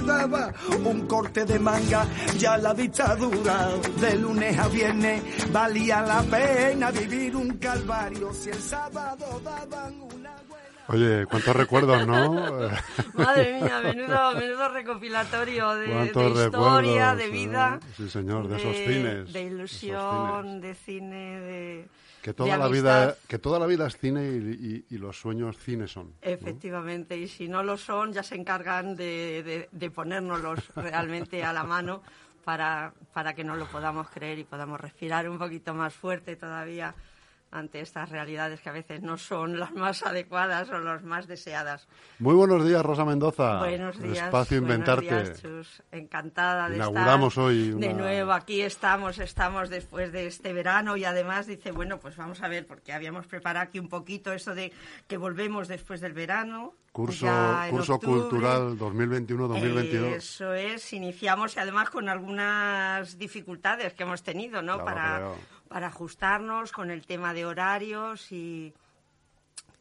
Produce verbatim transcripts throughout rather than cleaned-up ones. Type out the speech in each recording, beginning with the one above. quedaba un corte de manga, ya la dictadura de lunes a viernes valía la pena vivir un calvario si el sábado daban una buena... Oye, cuántos recuerdos, ¿no? Madre mía, menudo, menudo recopilatorio de, de historia, de vida. ¿Eh? Sí, señor, de, de esos cines. De ilusión, cines. de cine, de... Que toda, la vida, que toda la vida es cine y, y, y los sueños cine son. Efectivamente, ¿no? Y si no lo son, ya se encargan de, de, de ponérnoslos realmente a la mano para, para que no lo podamos creer y podamos respirar un poquito más fuerte todavía ante estas realidades que a veces no son las más adecuadas o las más deseadas. Muy buenos días, Rosa Mendoza. Buenos días. Espacio Inventarte. Buenos días, Chus. Encantada de Inauguramos estar hoy una... de nuevo. Aquí estamos, estamos después de este verano y además dice, bueno, pues vamos a ver, porque habíamos preparado aquí un poquito eso de que volvemos después del verano. Curso, curso octubre, cultural dos mil veintiuno dos mil veintidós. Eso es, iniciamos y además con algunas dificultades que hemos tenido, ¿no? Claro, para... Creo. para ajustarnos con el tema de horarios y,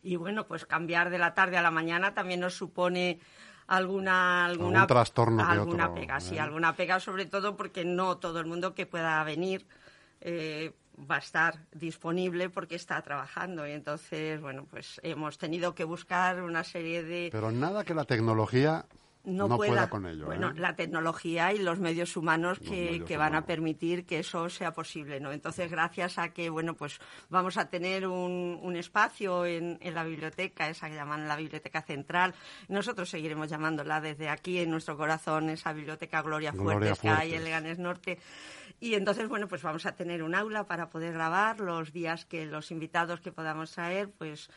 y, bueno, pues cambiar de la tarde a la mañana también nos supone alguna... alguna Algún trastorno que alguna otro, pega, ¿eh? Sí, alguna pega, sobre todo porque no todo el mundo que pueda venir eh, va a estar disponible porque está trabajando. Y entonces, bueno, pues hemos tenido que buscar una serie de... Pero nada que la tecnología... No, no pueda. pueda con ello. Bueno, ¿eh? La tecnología y los medios humanos los que, medios que van humanos. a permitir que eso sea posible, ¿no? Entonces, gracias a que, bueno, pues vamos a tener un, un espacio en, en la biblioteca, esa que llaman la Biblioteca Central. Nosotros seguiremos llamándola desde aquí, en nuestro corazón, esa biblioteca Gloria, Gloria Fuertes, Fuertes que hay en Leganés Norte. Y entonces, bueno, pues vamos a tener un aula para poder grabar los días que los invitados que podamos traer, pues...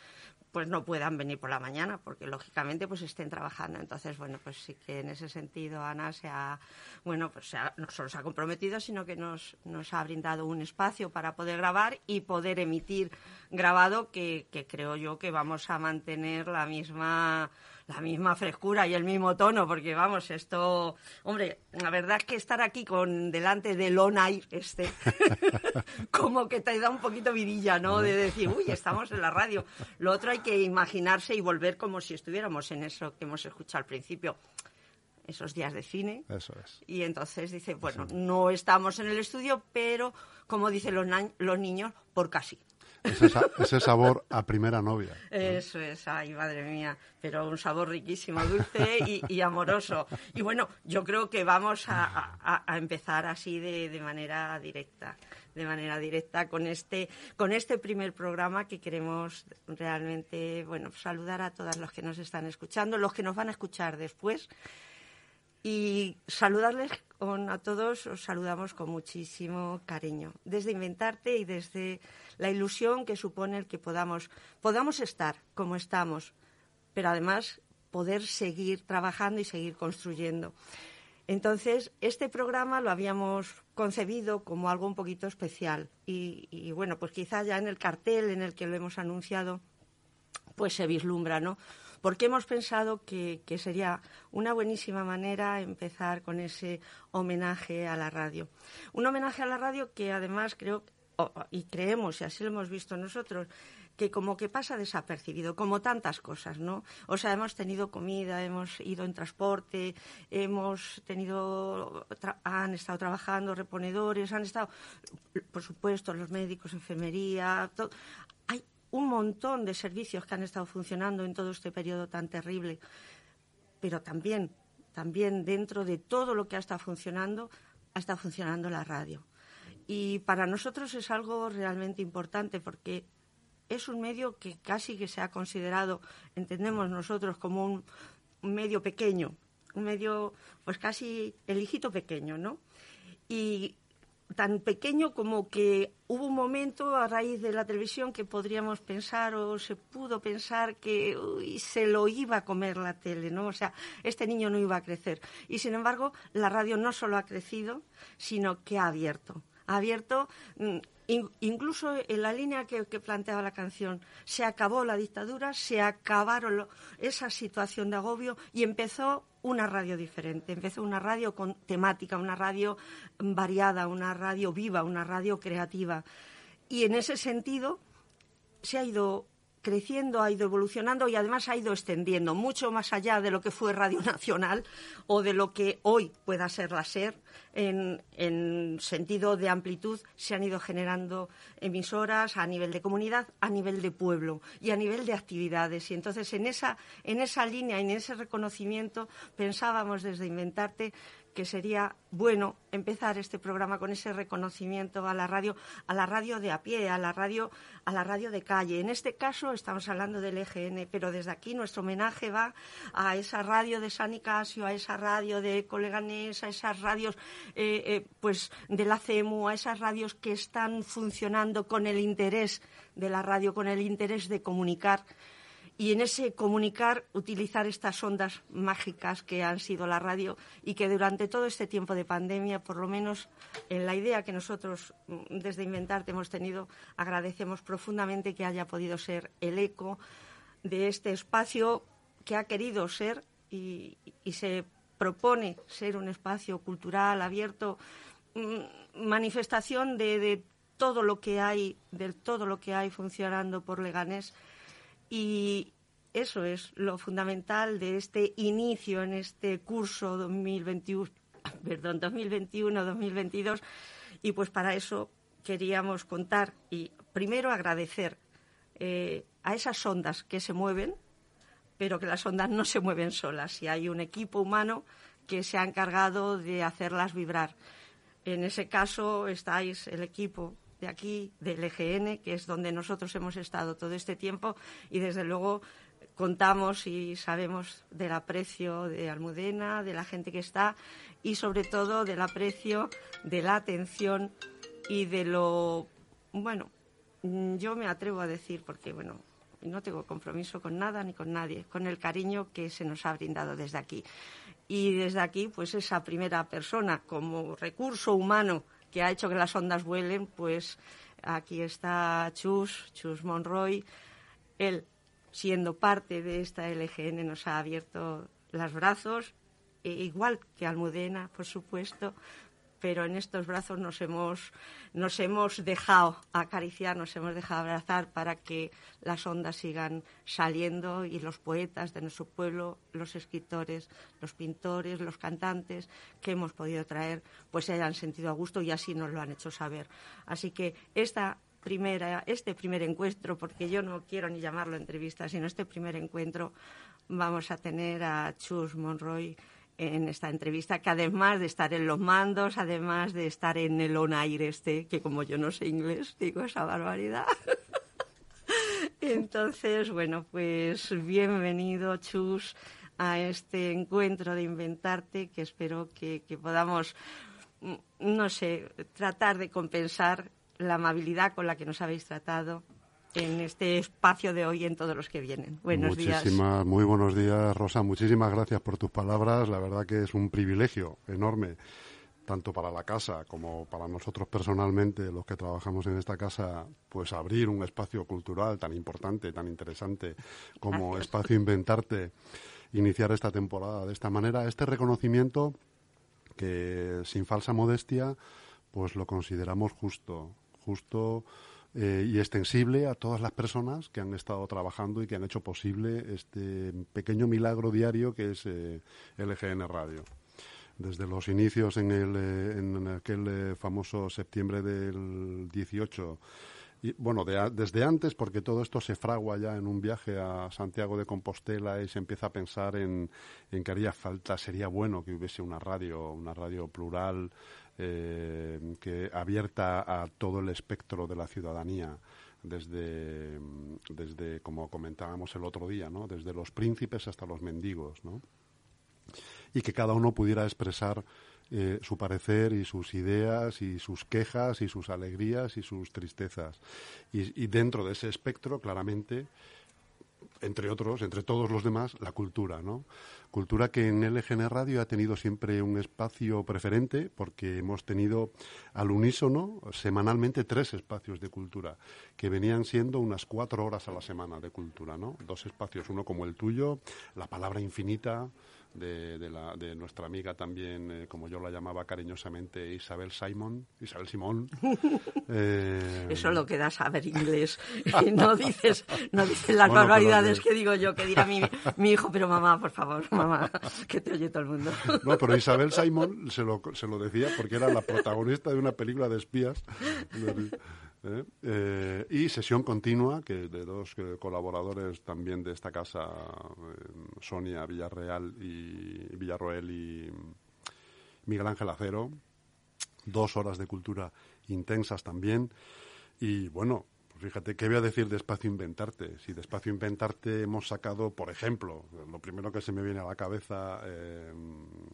pues no puedan venir por la mañana, porque lógicamente pues estén trabajando. Entonces, bueno, pues sí que en ese sentido Ana se ha, bueno, pues se ha, no solo se ha comprometido, sino que nos, nos ha brindado un espacio para poder grabar y poder emitir grabado, que, que creo yo que vamos a mantener la misma... la misma frescura y el mismo tono, porque vamos, esto... Hombre, la verdad es que estar aquí con delante del on-air este, como que te da un poquito vidilla, ¿no? De decir, uy, estamos en la radio. Lo otro hay que imaginarse y volver como si estuviéramos en eso que hemos escuchado al principio. Esos días de cine. Eso es. Y entonces dice, bueno, sí, no estamos en el estudio, pero, como dicen los, na- los niños, por casi. Ese, sa- ese sabor a primera novia. Eso es, ay, madre mía, pero un sabor riquísimo, dulce y, y amoroso. Y bueno, yo creo que vamos a, a, a empezar así de, de manera directa, de manera directa con este, con este primer programa que queremos realmente, bueno, saludar a todos los que nos están escuchando, los que nos van a escuchar después. Y saludarles a todos, os saludamos con muchísimo cariño. Desde Inventarte y desde la ilusión que supone el que podamos, podamos estar como estamos, pero además poder seguir trabajando y seguir construyendo. Entonces, este programa lo habíamos concebido como algo un poquito especial. Y, y bueno, pues quizá ya en el cartel en el que lo hemos anunciado, pues se vislumbra, ¿no? Porque hemos pensado que, que sería una buenísima manera empezar con ese homenaje a la radio. Un homenaje a la radio que además creo, y creemos, y así lo hemos visto nosotros, que como que pasa desapercibido, como tantas cosas, ¿no? O sea, hemos tenido comida, hemos ido en transporte, hemos tenido, tra- han estado trabajando reponedores, han estado, por supuesto, los médicos, enfermería, todo. Hay un montón de servicios que han estado funcionando en todo este periodo tan terrible. Pero también, también dentro de todo lo que ha estado funcionando, ha estado funcionando la radio. Y para nosotros es algo realmente importante porque es un medio que casi que se ha considerado, entendemos nosotros, como un, un medio pequeño, un medio pues casi el hijito pequeño, ¿no? Y tan pequeño como que hubo un momento a raíz de la televisión que podríamos pensar o se pudo pensar que uy, se lo iba a comer la tele, ¿no? O sea, este niño no iba a crecer. Y sin embargo, la radio no solo ha crecido, sino que ha abierto. Ha abierto, incluso en la línea que, que planteaba la canción, se acabó la dictadura, se acabaron lo, esa situación de agobio y empezó una radio diferente, empezó una radio con temática, una radio variada, una radio viva, una radio creativa. Y en ese sentido se ha ido creciendo, ha ido evolucionando y además ha ido extendiendo mucho más allá de lo que fue Radio Nacional o de lo que hoy pueda ser la SER. En, en sentido de amplitud se han ido generando emisoras a nivel de comunidad, a nivel de pueblo y a nivel de actividades. Y entonces en esa, en esa línea, en ese reconocimiento, pensábamos desde Inventarte que sería bueno empezar este programa con ese reconocimiento a la radio, a la radio de a pie, a la radio, a la radio de calle. En este caso estamos hablando del E G N, pero desde aquí nuestro homenaje va a esa radio de San Nicasio, a esa radio de Leganés, a esas radios eh, eh, pues de la C E M U, a esas radios que están funcionando con el interés de la radio, con el interés de comunicar. Y en ese comunicar, utilizar estas ondas mágicas que han sido la radio y que durante todo este tiempo de pandemia, por lo menos en la idea que nosotros desde Inventarte hemos tenido, agradecemos profundamente que haya podido ser el eco de este espacio que ha querido ser y, y se propone ser un espacio cultural, abierto, manifestación de, de todo lo que hay, de todo lo que hay funcionando por Leganés. Y eso es lo fundamental de este inicio en este curso dos mil veintiuno, perdón, dos mil veintiuno dos mil veintidós. Y pues para eso queríamos contar y primero agradecer eh, a esas ondas que se mueven, pero que las ondas no se mueven solas. Y hay un equipo humano que se ha encargado de hacerlas vibrar. En ese caso estáis el equipo de aquí, del E G N, que es donde nosotros hemos estado todo este tiempo y desde luego contamos y sabemos del aprecio de Almudena, de la gente que está y sobre todo del aprecio, de la atención y de lo, bueno, yo me atrevo a decir porque, bueno, no tengo compromiso con nada ni con nadie, con el cariño que se nos ha brindado desde aquí. Y desde aquí, pues esa primera persona como recurso humano que ha hecho que las ondas vuelen, pues aquí está Chus, Chus Monroy. Él, siendo parte de esta L G N, nos ha abierto los brazos, e igual que Almudena, por supuesto, pero en estos brazos nos hemos, nos hemos dejado acariciar, nos hemos dejado abrazar para que las ondas sigan saliendo y los poetas de nuestro pueblo, los escritores, los pintores, los cantantes que hemos podido traer, pues se hayan sentido a gusto y así nos lo han hecho saber. Así que esta primera, este primer encuentro, porque yo no quiero ni llamarlo entrevista, sino este primer encuentro, vamos a tener a Chus Monroy en esta entrevista, que además de estar en los mandos, además de estar en el on air este, que como yo no sé inglés, digo esa barbaridad. Entonces, bueno, pues bienvenido, Chus, a este encuentro de Inventarte, que espero que, que podamos, no sé, tratar de compensar la amabilidad con la que nos habéis tratado en este espacio de hoy y en todos los que vienen. Buenos Muchísimas, días. Muy buenos días, Rosa. Muchísimas gracias por tus palabras. La verdad que es un privilegio enorme, tanto para la casa como para nosotros personalmente, los que trabajamos en esta casa, pues abrir un espacio cultural tan importante, tan interesante como gracias. Espacio Inventarte, iniciar esta temporada de esta manera. Este reconocimiento que, sin falsa modestia, pues lo consideramos justo, justo... Eh, y extensible a todas las personas que han estado trabajando y que han hecho posible este pequeño milagro diario que es eh, L G N Radio. Desde los inicios en, el, eh, en aquel eh, famoso septiembre del dieciocho, y, bueno, de, desde antes, porque todo esto se fragua ya en un viaje a Santiago de Compostela y se empieza a pensar en, en que haría falta, sería bueno que hubiese una radio, una radio plural, Eh, que abierta a todo el espectro de la ciudadanía, desde, desde como comentábamos el otro día, ¿no? Desde los príncipes hasta los mendigos, ¿no? Y que cada uno pudiera expresar eh, su parecer y sus ideas y sus quejas y sus alegrías y sus tristezas. Y, y dentro de ese espectro, claramente, entre otros, entre todos los demás, la cultura, ¿no? Cultura que en L G N Radio ha tenido siempre un espacio preferente, porque hemos tenido al unísono semanalmente tres espacios de cultura, que venían siendo unas cuatro horas a la semana de cultura, ¿no? Dos espacios, uno como el tuyo, La Palabra Infinita, de, de, la, de nuestra amiga también, eh, como yo la llamaba cariñosamente, Isabel Simón. Isabel Simón. eh... Eso lo que da saber inglés. No dices, no dices las bueno, barbaridades pero... que digo yo, que dirá mi, mi hijo, pero mamá, por favor, mamá, que te oye todo el mundo. No, pero Isabel Simón se lo, se lo decía porque era la protagonista de una película de espías. ¿Eh? Eh, y Sesión Continua, que de dos eh, colaboradores también de esta casa, eh, Sonia Villarreal y Villarroel y Miguel Ángel Acero. Dos horas de cultura intensas también. Y bueno, pues fíjate, ¿qué voy a decir de Espacio Inventarte? Si de Espacio Inventarte hemos sacado, por ejemplo, lo primero que se me viene a la cabeza, eh,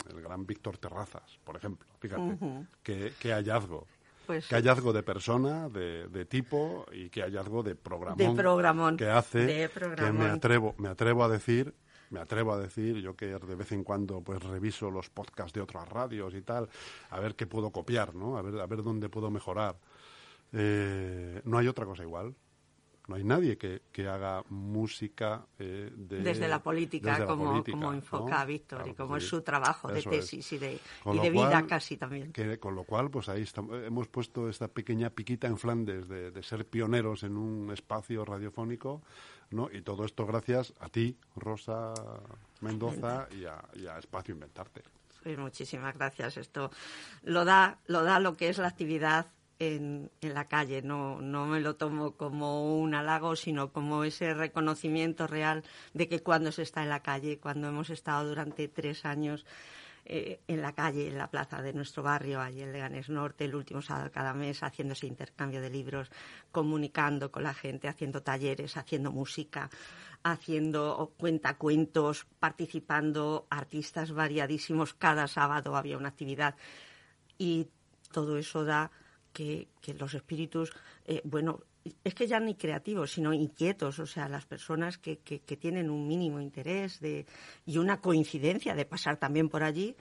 el gran Víctor Terrazas, por ejemplo. Fíjate, uh-huh. qué, qué hallazgos. Pues, qué hallazgo de persona, de, de tipo y qué hallazgo de programón, de programón que hace, de programón. que me atrevo, me atrevo a decir, me atrevo a decir, yo que de vez en cuando pues reviso los podcasts de otras radios y tal, a ver qué puedo copiar, ¿no? A ver, a ver dónde puedo mejorar. Eh, no hay otra cosa igual. No hay nadie que, que haga música eh, de, desde la política, desde como, la política, como enfoca ¿no? a Víctor claro, y como sí. es su trabajo de Eso tesis es. y de, y de cual, vida casi también. Que, con lo cual, pues ahí está, hemos puesto esta pequeña piquita en Flandes de, de ser pioneros en un espacio radiofónico, ¿no? Y todo esto gracias a ti, Rosa Mendoza, y a, y a Espacio Inventarte. Pues muchísimas gracias. Esto lo da, lo da lo que es la actividad En, en la calle, no, no me lo tomo como un halago, sino como ese reconocimiento real de que cuando se está en la calle, cuando hemos estado durante tres años eh, en la calle, en la plaza de nuestro barrio, allí en Leganés Norte, el último sábado de cada mes, haciendo ese intercambio de libros, comunicando con la gente, haciendo talleres, haciendo música, haciendo cuentacuentos, participando artistas variadísimos, cada sábado había una actividad y todo eso da Que, que los espíritus, eh, bueno, es que ya ni creativos, sino inquietos, o sea, las personas que, que, que tienen un mínimo interés de, y una coincidencia de pasar también por allí,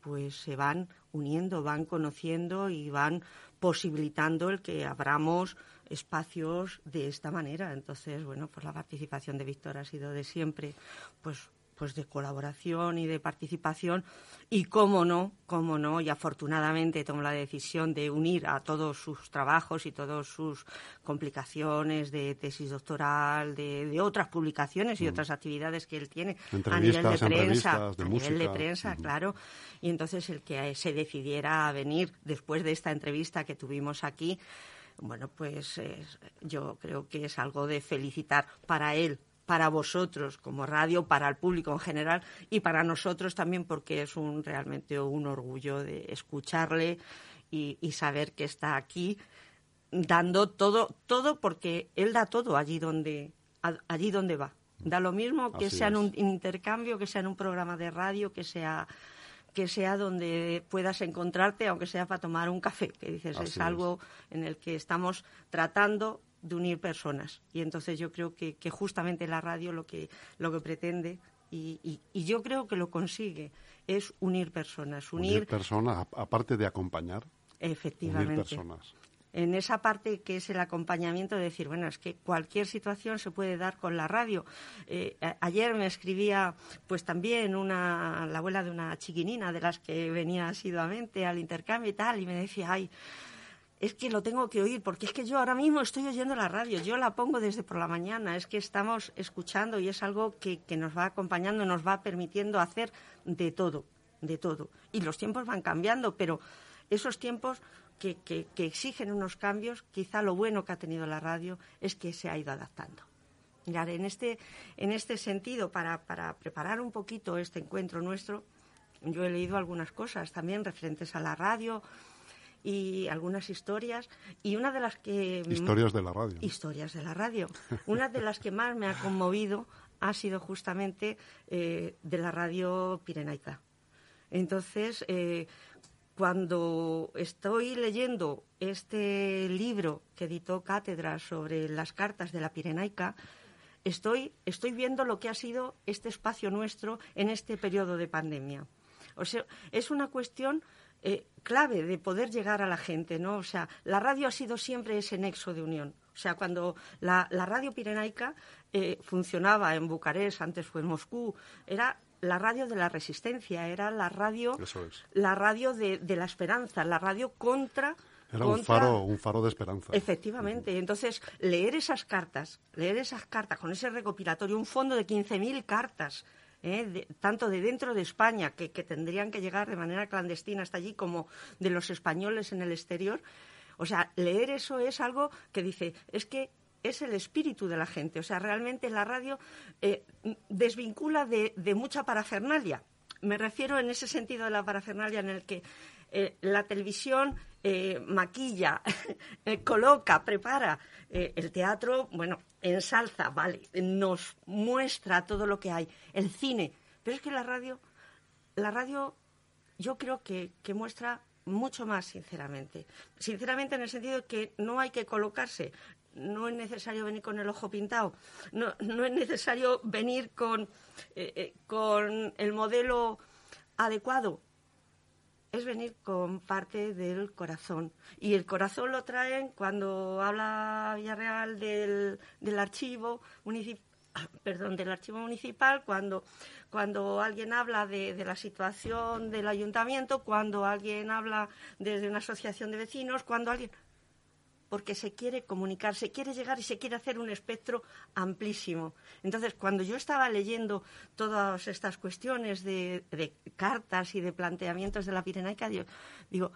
pues se van uniendo, van conociendo y van posibilitando el que abramos espacios de esta manera. Entonces, bueno, pues la participación de Víctor ha sido de siempre, pues... pues de colaboración y de participación y cómo no, cómo no, y afortunadamente tomó la decisión de unir a todos sus trabajos y todas sus complicaciones de tesis doctoral, de, de otras publicaciones y mm. otras actividades que él tiene a nivel de prensa, de a música. nivel de prensa, mm-hmm. claro. Y entonces el que se decidiera a venir después de esta entrevista que tuvimos aquí, bueno, pues eh, yo creo que es algo de felicitar para él, para vosotros como radio, para el público en general y para nosotros también, porque es un realmente un orgullo de escucharle y, y saber que está aquí dando todo, todo porque él da todo allí donde, allí donde va. Da lo mismo que Así sea es. en un intercambio, que sea en un programa de radio, que sea... que sea donde puedas encontrarte, aunque sea para tomar un café, que dices, Así es algo es. en el que estamos tratando de unir personas. Y entonces yo creo que, que justamente la radio lo que, lo que pretende, y, y, y yo creo que lo consigue, es unir personas. Unir, unir personas, aparte de acompañar. Efectivamente. Unir personas. En esa parte que es el acompañamiento de decir, bueno, es que cualquier situación se puede dar con la radio. Eh, ayer me escribía, pues también, una la abuela de una chiquinina de las que venía asiduamente al intercambio y tal, y me decía, ay, es que lo tengo que oír, porque es que yo ahora mismo estoy oyendo la radio, yo la pongo desde por la mañana, es que estamos escuchando y es algo que, que nos va acompañando, nos va permitiendo hacer de todo, de todo. Y los tiempos van cambiando, pero esos tiempos... Que, que, que exigen unos cambios, quizá lo bueno que ha tenido la radio es que se ha ido adaptando. Mirad, en este, en este sentido, para, para preparar un poquito este encuentro nuestro, yo he leído algunas cosas también referentes a la radio y algunas historias, y una de las que... Historias de la radio. Historias de la radio. Una de las que más me ha conmovido ha sido justamente eh, de la Radio Pirenaica. Entonces... Eh, Cuando estoy leyendo este libro que editó Cátedra sobre las cartas de la Pirenaica, estoy, estoy viendo lo que ha sido este espacio nuestro en este periodo de pandemia. O sea, es una cuestión eh, clave de poder llegar a la gente, ¿no? O sea, la radio ha sido siempre ese nexo de unión. O sea, cuando la, la Radio Pirenaica eh, funcionaba en Bucarest, antes fue en Moscú, era la radio de la resistencia, era la radio, eso es, la radio de, de la esperanza, la radio contra... Era contra... un faro, un faro de esperanza. Efectivamente. Uh-huh. Entonces, leer esas cartas, leer esas cartas con ese recopilatorio, un fondo de quince mil cartas, eh, de, tanto de dentro de España, que, que tendrían que llegar de manera clandestina hasta allí, como de los españoles en el exterior. O sea, leer eso es algo que dice, es que es el espíritu de la gente. O sea, realmente la radio eh, desvincula de, de mucha parafernalia. Me refiero en ese sentido de la parafernalia en el que eh, la televisión eh, maquilla, eh, coloca, prepara. Eh, el teatro, bueno, ensalza, vale, nos muestra todo lo que hay. El cine. Pero es que la radio, la radio yo creo que, que muestra mucho más, sinceramente. Sinceramente en el sentido de que no hay que colocarse... No es necesario venir con el ojo pintado, no, no es necesario venir con, eh, eh, con el modelo adecuado, es venir con parte del corazón. Y el corazón lo traen cuando habla Villarreal del, del, archivo, municip- perdón, del archivo municipal, cuando, cuando alguien habla de, de la situación del ayuntamiento, cuando alguien habla desde una asociación de vecinos, cuando alguien... porque se quiere comunicar, se quiere llegar y se quiere hacer un espectro amplísimo. Entonces, cuando yo estaba leyendo todas estas cuestiones de, de cartas y de planteamientos de la Pirenaica, digo, digo,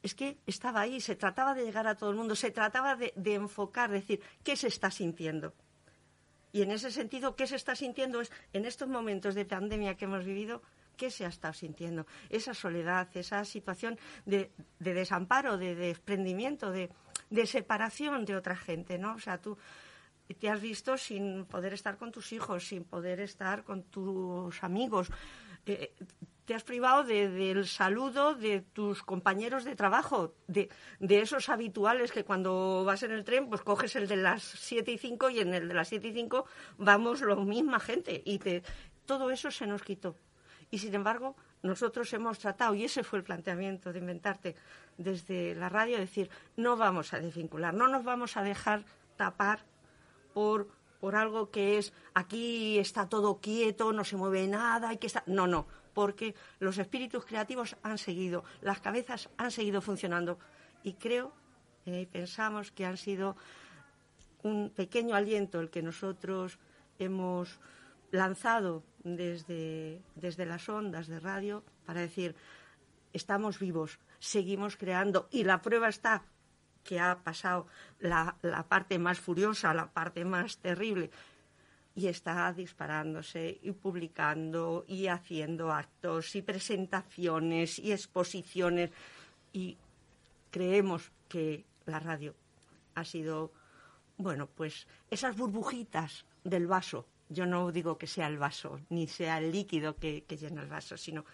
es que estaba ahí, se trataba de llegar a todo el mundo, se trataba de, de enfocar, decir, ¿qué se está sintiendo? Y en ese sentido, ¿qué se está sintiendo? Es en estos momentos de pandemia que hemos vivido, ¿qué se ha estado sintiendo? Esa soledad, esa situación de, de desamparo, de desprendimiento, de... de separación de otra gente, ¿no? O sea, tú te has visto sin poder estar con tus hijos, sin poder estar con tus amigos. Eh, te has privado de, del saludo de tus compañeros de trabajo, de, de esos habituales que cuando vas en el tren, pues coges el de las siete y cinco y en el de las siete y cinco vamos la misma gente. Y te, todo eso se nos quitó. Y, sin embargo, nosotros hemos tratado, y ese fue el planteamiento de Inventarte desde la radio, decir, no vamos a desvincular, no nos vamos a dejar tapar por, por algo que es, aquí está todo quieto, no se mueve nada, hay que estar... No, no, porque los espíritus creativos han seguido, las cabezas han seguido funcionando. Y creo, eh, pensamos que han sido un pequeño aliento el que nosotros hemos lanzado desde, desde las ondas de radio para decir, estamos vivos, seguimos creando, y la prueba está que ha pasado la, la parte más furiosa, la parte más terrible, y está disparándose y publicando y haciendo actos y presentaciones y exposiciones, y creemos que la radio ha sido, bueno, pues esas burbujitas del vaso. Yo no digo que sea el vaso, ni sea el líquido que, que llena el vaso, sino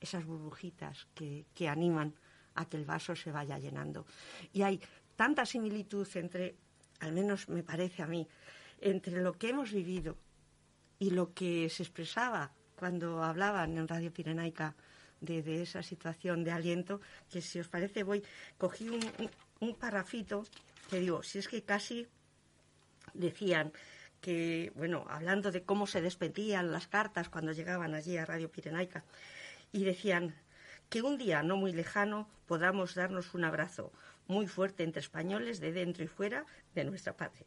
esas burbujitas que, que animan a que el vaso se vaya llenando. Y hay tanta similitud entre, al menos me parece a mí, entre lo que hemos vivido y lo que se expresaba cuando hablaban en Radio Pirenaica de, de esa situación de aliento, que si os parece voy, cogí un, un, un parrafito que digo, si es que casi decían... que, bueno, hablando de cómo se despedían las cartas cuando llegaban allí a Radio Pirenaica, y decían que un día no muy lejano podamos darnos un abrazo muy fuerte entre españoles de dentro y fuera de nuestra patria.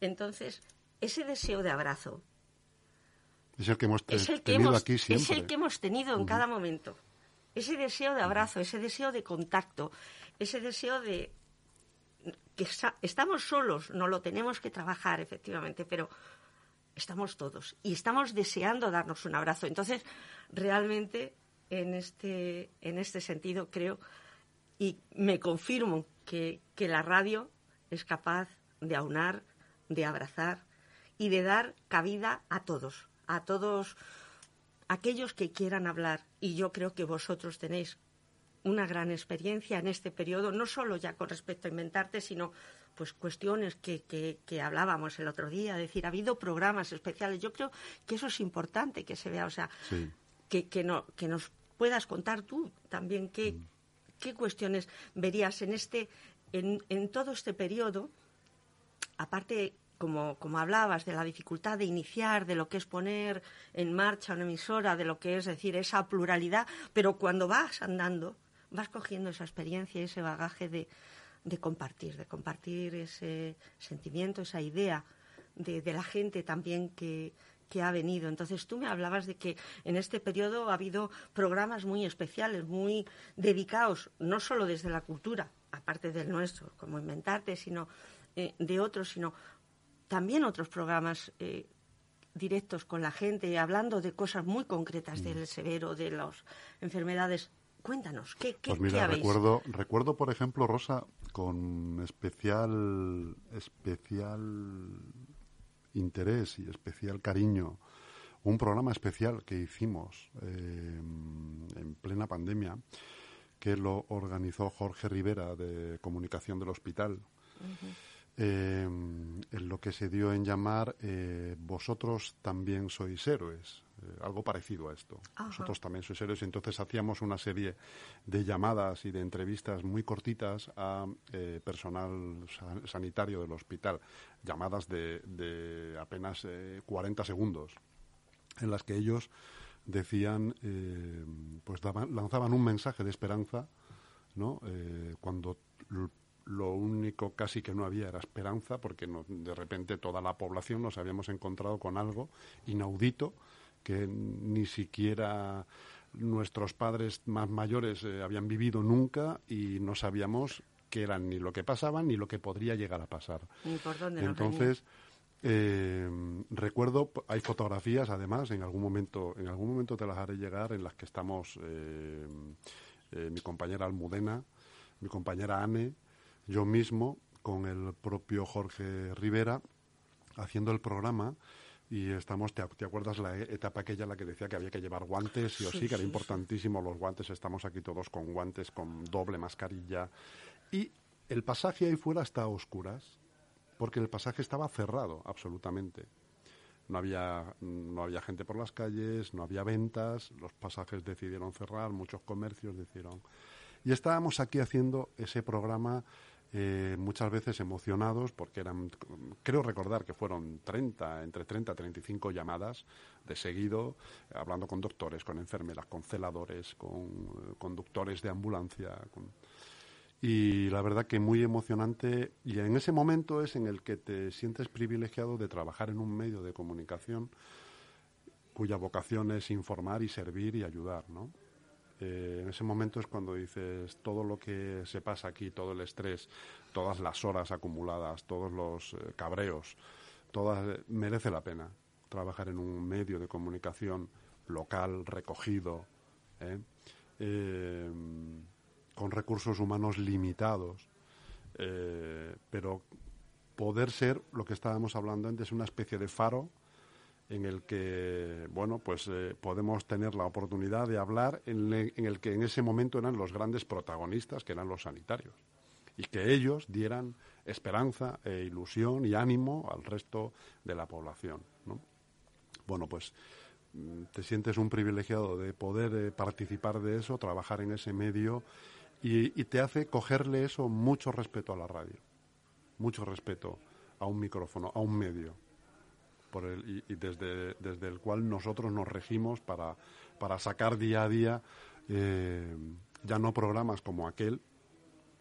Entonces, ese deseo de abrazo es el que hemos, te- es el que tenido hemos, aquí siempre. Es el que hemos tenido en uh-huh. cada momento. Ese deseo de abrazo, ese deseo de contacto, ese deseo de... que estamos solos, no lo tenemos que trabajar, efectivamente, pero estamos todos y estamos deseando darnos un abrazo. Entonces, realmente, en este, en este sentido, creo y me confirmo que, que la radio es capaz de aunar, de abrazar y de dar cabida a todos, a todos aquellos que quieran hablar. Y yo creo que vosotros tenéis una gran experiencia en este periodo, no solo ya con respecto a Inventarte, sino pues cuestiones que, que, que hablábamos el otro día, es decir, ha habido programas especiales. Yo creo que eso es importante que se vea, o sea, sí. que, que, no, que nos puedas contar tú también qué, mm. qué cuestiones verías en este en, en todo este periodo, aparte como, como hablabas, de la dificultad de iniciar, de lo que es poner en marcha una emisora, de lo que es decir esa pluralidad, pero cuando vas andando, vas cogiendo esa experiencia y ese bagaje de, de compartir, de compartir ese sentimiento, esa idea de, de la gente también que, que ha venido. Entonces tú me hablabas de que en este periodo ha habido programas muy especiales, muy dedicados, no solo desde la cultura, aparte del nuestro, como Inventarte, sino eh, de otros, sino también otros programas eh, directos con la gente, hablando de cosas muy concretas mm. del severo, de las enfermedades. Cuéntanos, ¿qué, qué, pues mira, ¿qué habéis? Recuerdo, recuerdo, por ejemplo, Rosa, con especial, especial interés y especial cariño, un programa especial que hicimos eh, en plena pandemia, que lo organizó Jorge Rivera, de Comunicación del Hospital, uh-huh. eh, en lo que se dio en llamar eh, Vosotros también sois héroes. Algo parecido a esto. Ajá. Nosotros también sois héroes. Entonces hacíamos una serie de llamadas y de entrevistas muy cortitas a eh, personal san- sanitario del hospital. Llamadas de, de apenas eh, cuarenta segundos, en las que ellos decían, eh, pues daban, lanzaban un mensaje de esperanza, ¿no? Eh, cuando l- lo único casi que no había era esperanza, porque no, de repente toda la población nos habíamos encontrado con algo inaudito que ni siquiera nuestros padres más mayores eh, habían vivido nunca, y no sabíamos qué eran, ni lo que pasaba, ni lo que podría llegar a pasar. Ni por dónde. Entonces, eh, recuerdo, hay fotografías, además, en algún momento en algún momento te las haré llegar, en las que estamos eh, eh, mi compañera Almudena, mi compañera Ane, yo mismo, con el propio Jorge Rivera, haciendo el programa. Y estamos, ¿te, te acuerdas la etapa aquella en la que decía que había que llevar guantes, sí o sí, sí que era sí, importantísimo sí. los guantes? Estamos aquí todos con guantes, con doble mascarilla. Y el pasaje ahí fuera está a oscuras, porque el pasaje estaba cerrado absolutamente. No había, no había gente por las calles, no había ventas, los pasajes decidieron cerrar, muchos comercios decidieron. Y estábamos aquí haciendo ese programa. Eh, muchas veces emocionados, porque eran, creo recordar que fueron treinta, entre treinta y treinta y cinco llamadas de seguido, hablando con doctores, con enfermeras, con celadores, con eh, conductores de ambulancia. Con... Y la verdad que muy emocionante. Y en ese momento es en el que te sientes privilegiado de trabajar en un medio de comunicación cuya vocación es informar y servir y ayudar, ¿no? Eh, en ese momento es cuando dices todo lo que se pasa aquí, todo el estrés, todas las horas acumuladas, todos los eh, cabreos, todas, eh, merece la pena trabajar en un medio de comunicación local, recogido, ¿eh? Eh, con recursos humanos limitados, eh, pero poder ser lo que estábamos hablando antes, una especie de faro en el que, bueno, pues eh, podemos tener la oportunidad de hablar, en, le, en el que en ese momento eran los grandes protagonistas, que eran los sanitarios, y que ellos dieran esperanza e ilusión y ánimo al resto de la población, ¿no? Bueno, pues te sientes un privilegiado de poder eh, participar de eso, trabajar en ese medio, y, y te hace cogerle eso mucho respeto a la radio, mucho respeto a un micrófono, a un medio. Por el, y, y desde, desde el cual nosotros nos regimos para, para sacar día a día eh, ya no programas como aquel,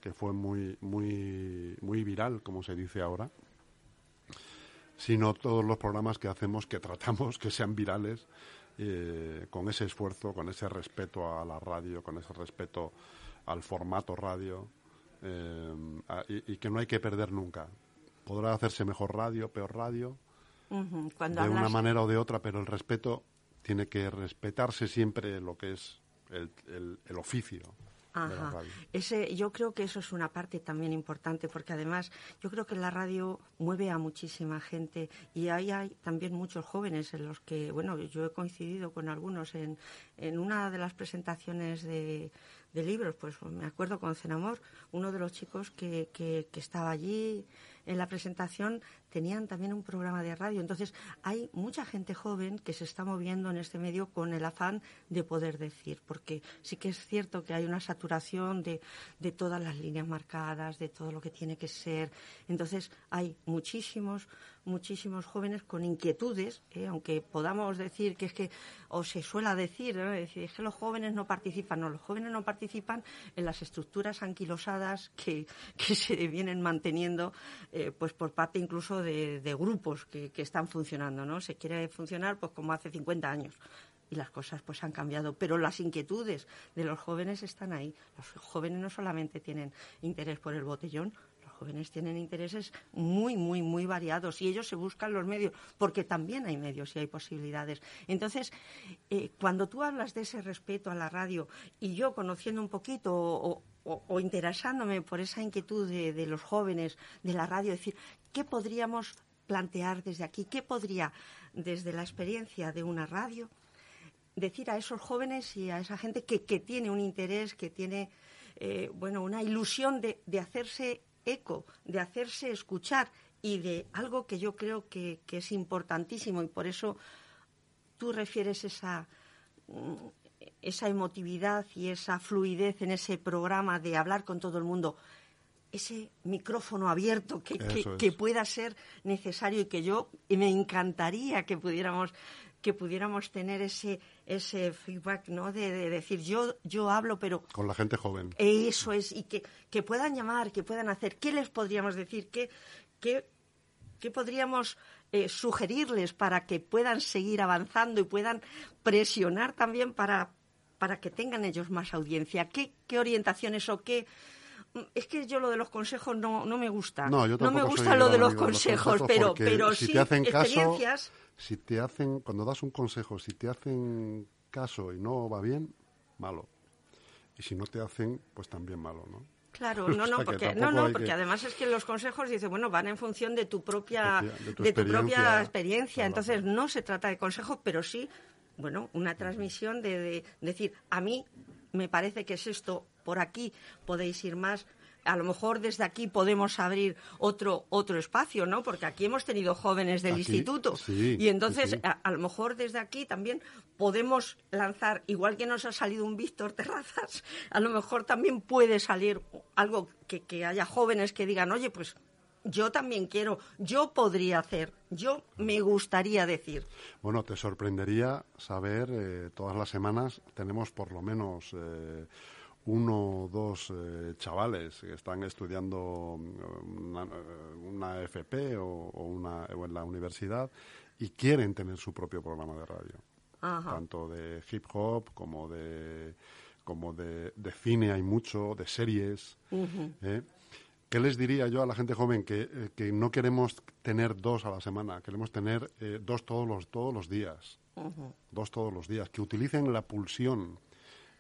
que fue muy, muy, muy viral, como se dice ahora, sino todos los programas que hacemos, que tratamos que sean virales, eh, con ese esfuerzo, con ese respeto a la radio, con ese respeto al formato radio, eh, a, y, y que no hay que perder nunca. Podrá hacerse mejor radio, peor radio, Cuando de hablas... una manera o de otra, pero el respeto tiene que respetarse siempre, lo que es el, el, el oficio. Ajá. Ese, yo creo que eso es una parte también importante, porque además yo creo que la radio mueve a muchísima gente, y ahí hay también muchos jóvenes en los que, bueno, yo he coincidido con algunos en, en una de las presentaciones de, de libros, pues me acuerdo con Cenamor, uno de los chicos que, que, que estaba allí en la presentación, tenían también un programa de radio. Entonces hay mucha gente joven que se está moviendo en este medio con el afán de poder decir, porque sí que es cierto que hay una saturación de, de todas las líneas marcadas, de todo lo que tiene que ser. Entonces hay muchísimos muchísimos jóvenes con inquietudes, eh, aunque podamos decir que es que, o se suele decir, ¿no? es que los jóvenes no participan, no, los jóvenes no participan en las estructuras anquilosadas que, que se vienen manteniendo eh, pues por parte incluso de, de grupos que, que están funcionando, ¿no? Se quiere funcionar pues como hace cincuenta años. Y las cosas pues han cambiado, pero las inquietudes de los jóvenes están ahí. Los jóvenes no solamente tienen interés por el botellón, los jóvenes tienen intereses muy, muy, muy variados y ellos se buscan los medios, porque también hay medios y hay posibilidades. Entonces, eh, cuando tú hablas de ese respeto a la radio y yo conociendo un poquito o, o, o interesándome por esa inquietud de, de los jóvenes, de la radio, decir, ¿qué podríamos plantear desde aquí? ¿Qué podría, desde la experiencia de una radio, decir a esos jóvenes y a esa gente que, que tiene un interés, que tiene eh, bueno, una ilusión de, de hacerse eco, de hacerse escuchar y de algo que yo creo que, que es importantísimo y por eso tú refieres esa, esa emotividad y esa fluidez en ese programa de hablar con todo el mundo? Ese micrófono abierto que, que, que pueda ser necesario y que yo me encantaría que pudiéramos que pudiéramos tener ese ese feedback, ¿no? De, de decir, yo yo hablo, pero... Con la gente joven. Eso es, y que, que puedan llamar, que puedan hacer. ¿Qué les podríamos decir? ¿Qué, qué, qué podríamos eh, sugerirles para que puedan seguir avanzando y puedan presionar también para, para que tengan ellos más audiencia? ¿Qué, qué orientaciones o qué...? Es que yo lo de los consejos no, no me gusta. No, yo tampoco no me gusta lo de los consejos, los consejos, pero, pero si sí, te hacen experiencias... Caso... Si te hacen, cuando das un consejo, si te hacen caso y no va bien, malo. Y si no te hacen, pues también malo, ¿no? Claro, no, no, porque, no, no, porque que... además es que los consejos, dice, bueno, van en función de tu propia, de tu, de tu, de tu experiencia, propia experiencia. Entonces, no se trata de consejos, pero sí, bueno, una transmisión de, de decir, a mí me parece que es esto, por aquí podéis ir más. A lo mejor desde aquí podemos abrir otro otro espacio, ¿no? Porque aquí hemos tenido jóvenes del aquí, instituto. Sí, y entonces, sí. a, a lo mejor desde aquí también podemos lanzar, igual que nos ha salido un Víctor Terrazas, a lo mejor también puede salir algo que, que haya jóvenes que digan, oye, pues yo también quiero, yo podría hacer, yo me gustaría decir. Bueno, te sorprendería saber, eh, todas las semanas tenemos por lo menos... Eh, uno o dos eh, chavales que están estudiando una, una F P o, o, una, o en la universidad y quieren tener su propio programa de radio. Ajá. Tanto de hip hop como de como de, de cine hay mucho, de series. Uh-huh. ¿eh? ¿Qué les diría yo a la gente joven? Que, eh, que no queremos tener dos a la semana, queremos tener eh, dos todos los, todos los días. Uh-huh. Dos todos los días. Que utilicen la pulsión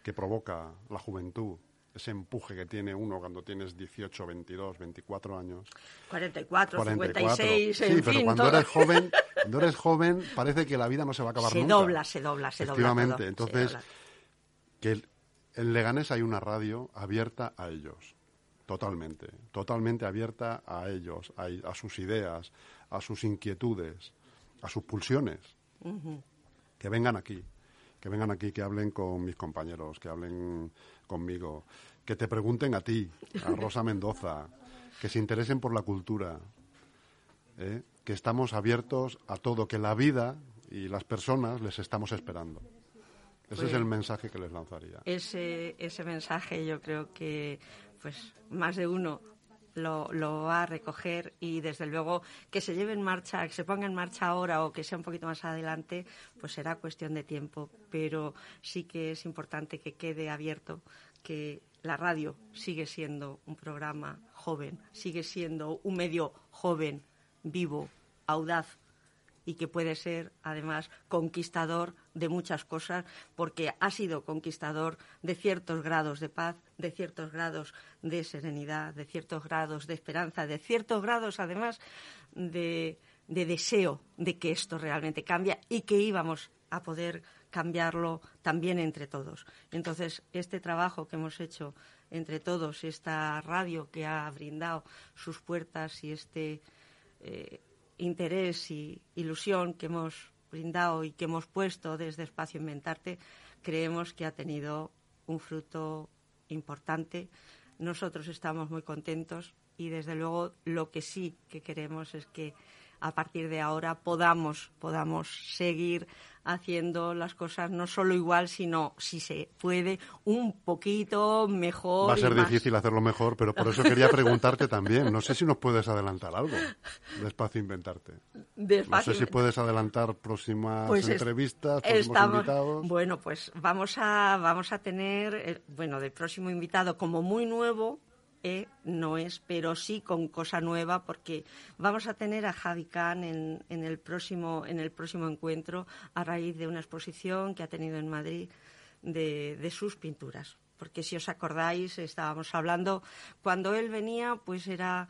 que provoca la juventud, ese empuje que tiene uno cuando tienes dieciocho, veintidós, veinticuatro años. cuarenta y cuatro, cincuenta y seis, sí, en fin. Sí, pero cuando eres joven, cuando eres joven parece que la vida no se va a acabar se nunca. Se dobla, se dobla, se dobla. Efectivamente, entonces, dobla. Que el, en Leganés hay una radio abierta a ellos, totalmente, totalmente abierta a ellos, a, a sus ideas, a sus inquietudes, a sus pulsiones, uh-huh. que vengan aquí. Que vengan aquí, que hablen con mis compañeros, que hablen conmigo, que te pregunten a ti, a Rosa Mendoza, que se interesen por la cultura, ¿eh? Que estamos abiertos a todo, que la vida y las personas les estamos esperando. Ese pues, es el mensaje que les lanzaría. Ese, ese mensaje yo creo que pues más de uno Lo, lo va a recoger y desde luego que se lleve en marcha, que se ponga en marcha ahora o que sea un poquito más adelante, pues será cuestión de tiempo, pero sí que es importante que quede abierto que la radio sigue siendo un programa joven, sigue siendo un medio joven, vivo, audaz y que puede ser además conquistador de muchas cosas porque ha sido conquistador de ciertos grados de paz, de ciertos grados de serenidad, de ciertos grados de esperanza, de ciertos grados además de, de deseo de que esto realmente cambie y que íbamos a poder cambiarlo también entre todos. Entonces, este trabajo que hemos hecho entre todos, esta radio que ha brindado sus puertas y este eh, interés y ilusión que hemos brindado y que hemos puesto desde Espacio Inventarte, creemos que ha tenido un fruto importante. Nosotros estamos muy contentos y, desde luego, lo que sí que queremos es que a partir de ahora podamos, podamos seguir haciendo las cosas no solo igual, sino, si se puede, un poquito mejor. Va a ser difícil hacerlo mejor, pero por eso quería preguntarte también. No sé si nos puedes adelantar algo de Espacio Inventarte. No sé si puedes adelantar próximas pues entrevistas, próximos estamos, invitados. Bueno, pues vamos a, vamos a tener, eh, bueno, del próximo invitado como muy nuevo, Eh, no es, pero sí con cosa nueva, porque vamos a tener a Javi Khan en, en, el próximo, en el próximo encuentro a raíz de una exposición que ha tenido en Madrid de, de sus pinturas. Porque si os acordáis, estábamos hablando, cuando él venía, pues era,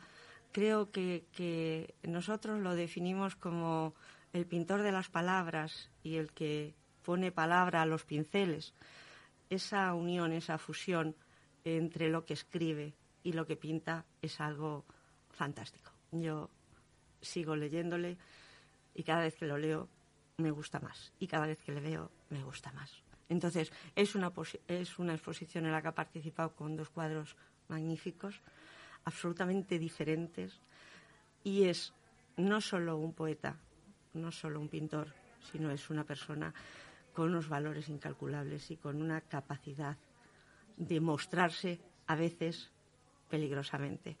creo que, que nosotros lo definimos como el pintor de las palabras y el que pone palabra a los pinceles. Esa unión, esa fusión entre lo que escribe y lo que pinta es algo fantástico. Yo sigo leyéndole y cada vez que lo leo me gusta más. Y cada vez que le veo me gusta más. Entonces, es una, posi- es una exposición en la que ha participado con dos cuadros magníficos, absolutamente diferentes. Y es no solo un poeta, no solo un pintor, sino es una persona con unos valores incalculables y con una capacidad de mostrarse a veces peligrosamente,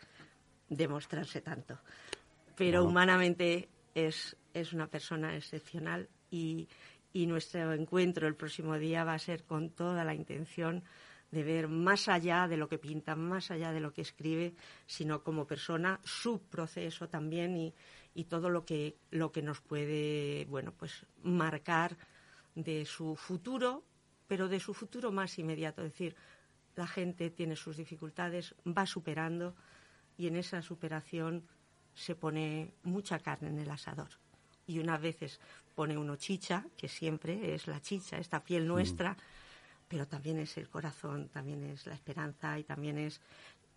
demostrarse tanto. Pero no, humanamente es, es una persona excepcional y, y nuestro encuentro el próximo día va a ser con toda la intención de ver más allá de lo que pinta, más allá de lo que escribe, sino como persona, su proceso también y, y todo lo que, lo que nos puede, bueno, pues marcar de su futuro, pero de su futuro más inmediato, es decir, la gente tiene sus dificultades, va superando y en esa superación se pone mucha carne en el asador. Y unas veces pone uno chicha, que siempre es la chicha, esta piel nuestra, mm. pero también es el corazón, también es la esperanza y también es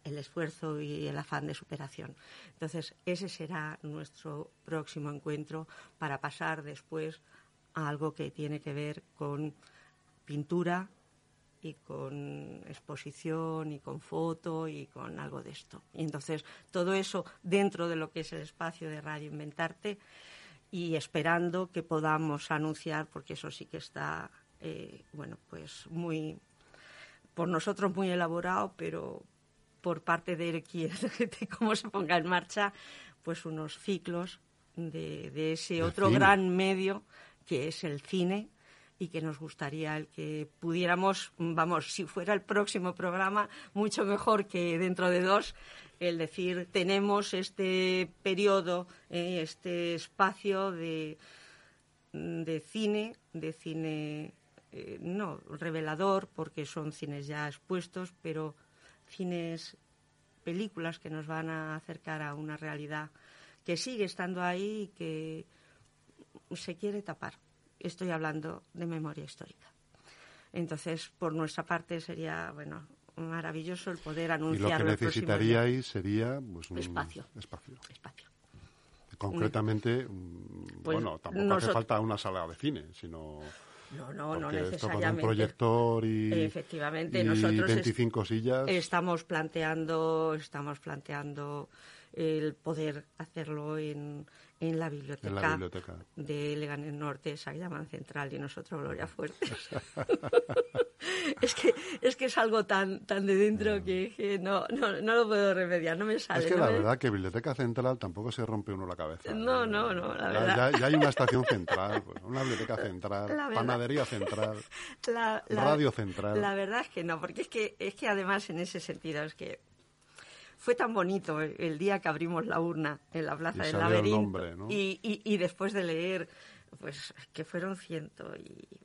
el esfuerzo y el afán de superación. Entonces, ese será nuestro próximo encuentro para pasar después a algo que tiene que ver con pintura, y con exposición, y con foto, y con algo de esto. Y entonces, todo eso dentro de lo que es el espacio de Radio Inventarte y esperando que podamos anunciar, porque eso sí que está, eh, bueno, pues muy, por nosotros muy elaborado, pero por parte de quien, de cómo se ponga en marcha, pues unos ciclos de, de ese otro gran medio que es el cine, y que nos gustaría el que pudiéramos, vamos, si fuera el próximo programa, mucho mejor que dentro de dos, el decir, tenemos este periodo, eh, este espacio de, de cine, de cine, eh, no, revelador, porque son cines ya expuestos, pero cines, películas que nos van a acercar a una realidad que sigue estando ahí y que se quiere tapar. Estoy hablando de memoria histórica. Entonces, por nuestra parte sería, bueno, maravilloso el poder anunciar. Y lo que necesitaríais sería pues, un espacio. Espacio. Espacio. Concretamente, pues bueno, tampoco nosotros... hace falta una sala de cine, sino... No, no, porque no necesariamente. Esto con un proyector y, efectivamente, y nosotros veinticinco es, sillas. Estamos planteando, estamos planteando el poder hacerlo en, en, la, biblioteca en la biblioteca de Leganés Norte, esa que llaman Central, y nosotros Gloria Fuertes. es que es que es algo tan tan de dentro que, que no, no no lo puedo remediar, no me sale. Es que ¿no la ves? Verdad que Biblioteca Central tampoco se rompe uno la cabeza. No, no, no, no la ya, verdad. Ya, ya hay una estación central, pues, una biblioteca central, panadería central, la, la, radio central. La verdad es que no, porque es que es que además en ese sentido es que fue tan bonito el día que abrimos la urna en la Plaza del Laberinto. Nombre, ¿no? y, y, y después de leer, pues que fueron ciento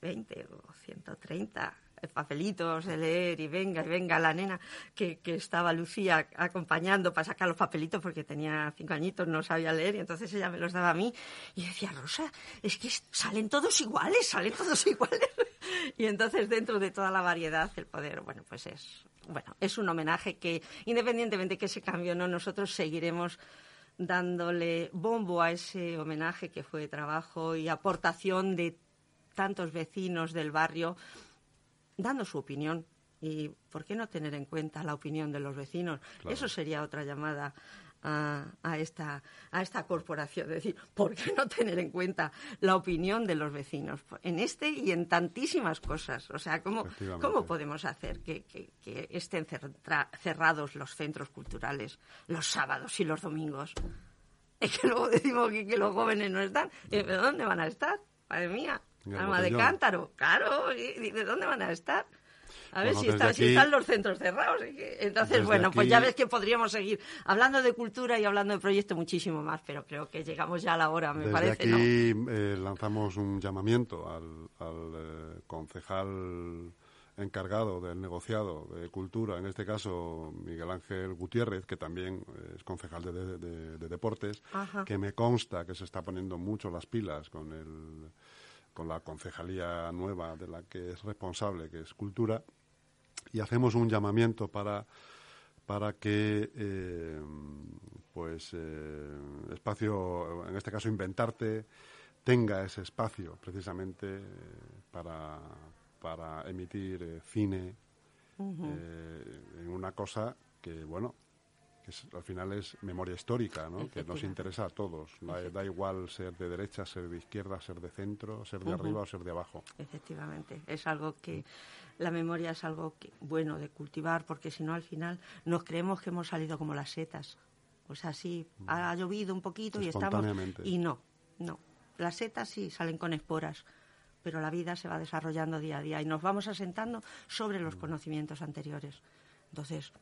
veinte o ciento treinta papelitos de leer y venga, y venga la nena que, que estaba Lucía acompañando para sacar los papelitos porque tenía cinco añitos, no sabía leer y entonces ella me los daba a mí y decía, Rosa, es que salen todos iguales, salen todos iguales. Y entonces dentro de toda la variedad el poder, bueno, pues es, bueno, es un homenaje que independientemente que se cambie o no, nosotros seguiremos dándole bombo a ese homenaje que fue trabajo y aportación de tantos vecinos del barrio dando su opinión. ¿Y por qué no tener en cuenta la opinión de los vecinos? Claro. Eso sería otra llamada a, a, esta, a esta corporación. Es decir, ¿por qué no tener en cuenta la opinión de los vecinos en este y en tantísimas cosas? O sea, ¿cómo, cómo podemos hacer que, que, que estén cerra, cerrados los centros culturales los sábados y los domingos? Es que luego decimos que, que los jóvenes no están. ¿De dónde van a estar? Madre mía, alma de cántaro. Claro, ¿de dónde van a estar? A ver, bueno, si, está, aquí, si están los centros cerrados. Entonces, bueno, aquí, pues ya ves que podríamos seguir hablando de cultura y hablando de proyectos muchísimo más, pero creo que llegamos ya a la hora, me desde parece. Aquí, ¿no? eh, lanzamos un llamamiento al, al eh, concejal encargado del negociado de cultura, en este caso Miguel Ángel Gutiérrez, que también es concejal de, de, de, de deportes, ajá, que me consta que se está poniendo mucho las pilas con el... con la concejalía nueva de la que es responsable, que es Cultura, y hacemos un llamamiento para, para que eh, pues eh, espacio, en este caso Inventarte, tenga ese espacio precisamente eh, para, para emitir eh, cine, uh-huh, eh, en una cosa que, bueno, que es, al final es memoria histórica, ¿no? Que nos interesa a todos. Da, da igual ser de derecha, ser de izquierda, ser de centro, ser de uh-huh, arriba o ser de abajo. Efectivamente. Es algo que... La memoria es algo que, bueno, de cultivar, porque si no, al final nos creemos que hemos salido como las setas. O sea, sí, ha, ha llovido un poquito y estamos... Y no, no. Las setas sí salen con esporas, pero la vida se va desarrollando día a día y nos vamos asentando sobre los uh-huh, conocimientos anteriores. Entonces...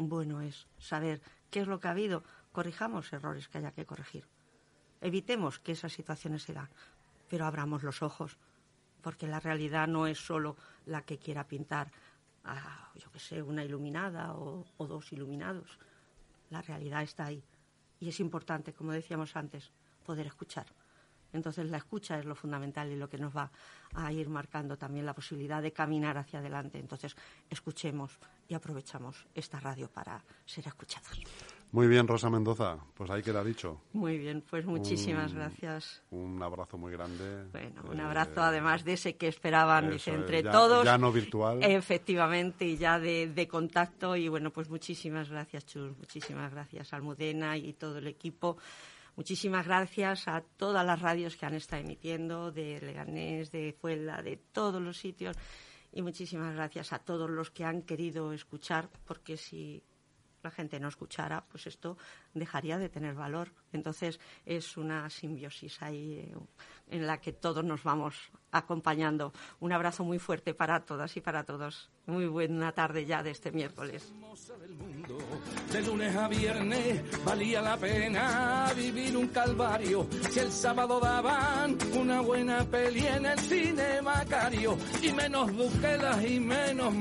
Bueno, es saber qué es lo que ha habido. Corrijamos errores que haya que corregir. Evitemos que esas situaciones se dan, pero abramos los ojos, porque la realidad no es solo la que quiera pintar, a, yo qué sé, una iluminada o, o dos iluminados. La realidad está ahí y es importante, como decíamos antes, poder escuchar. Entonces la escucha es lo fundamental y lo que nos va a ir marcando también la posibilidad de caminar hacia adelante. Entonces escuchemos y aprovechamos esta radio para ser escuchados. Muy bien, Rosa Mendoza, pues ahí queda dicho. Muy bien, pues muchísimas un, gracias. Un abrazo muy grande. Bueno, un eh, abrazo además de ese que esperaban, dice, entre ya, todos. Ya no virtual. Efectivamente, y ya de, de contacto. Y bueno, pues muchísimas gracias, Chus, muchísimas gracias, Almudena y todo el equipo. Muchísimas gracias a todas las radios que han estado emitiendo, de Leganés, de Puebla, de todos los sitios. Y muchísimas gracias a todos los que han querido escuchar, porque si la gente no escuchara, pues esto dejaría de tener valor. Entonces es una simbiosis ahí en la que todos nos vamos acompañando. Un abrazo muy fuerte para todas y para todos. Muy buena tarde ya de este miércoles. De lunes a viernes valía la pena vivir un calvario. Si el sábado daban una buena peli en el cine Macario, y menos buquelas y menos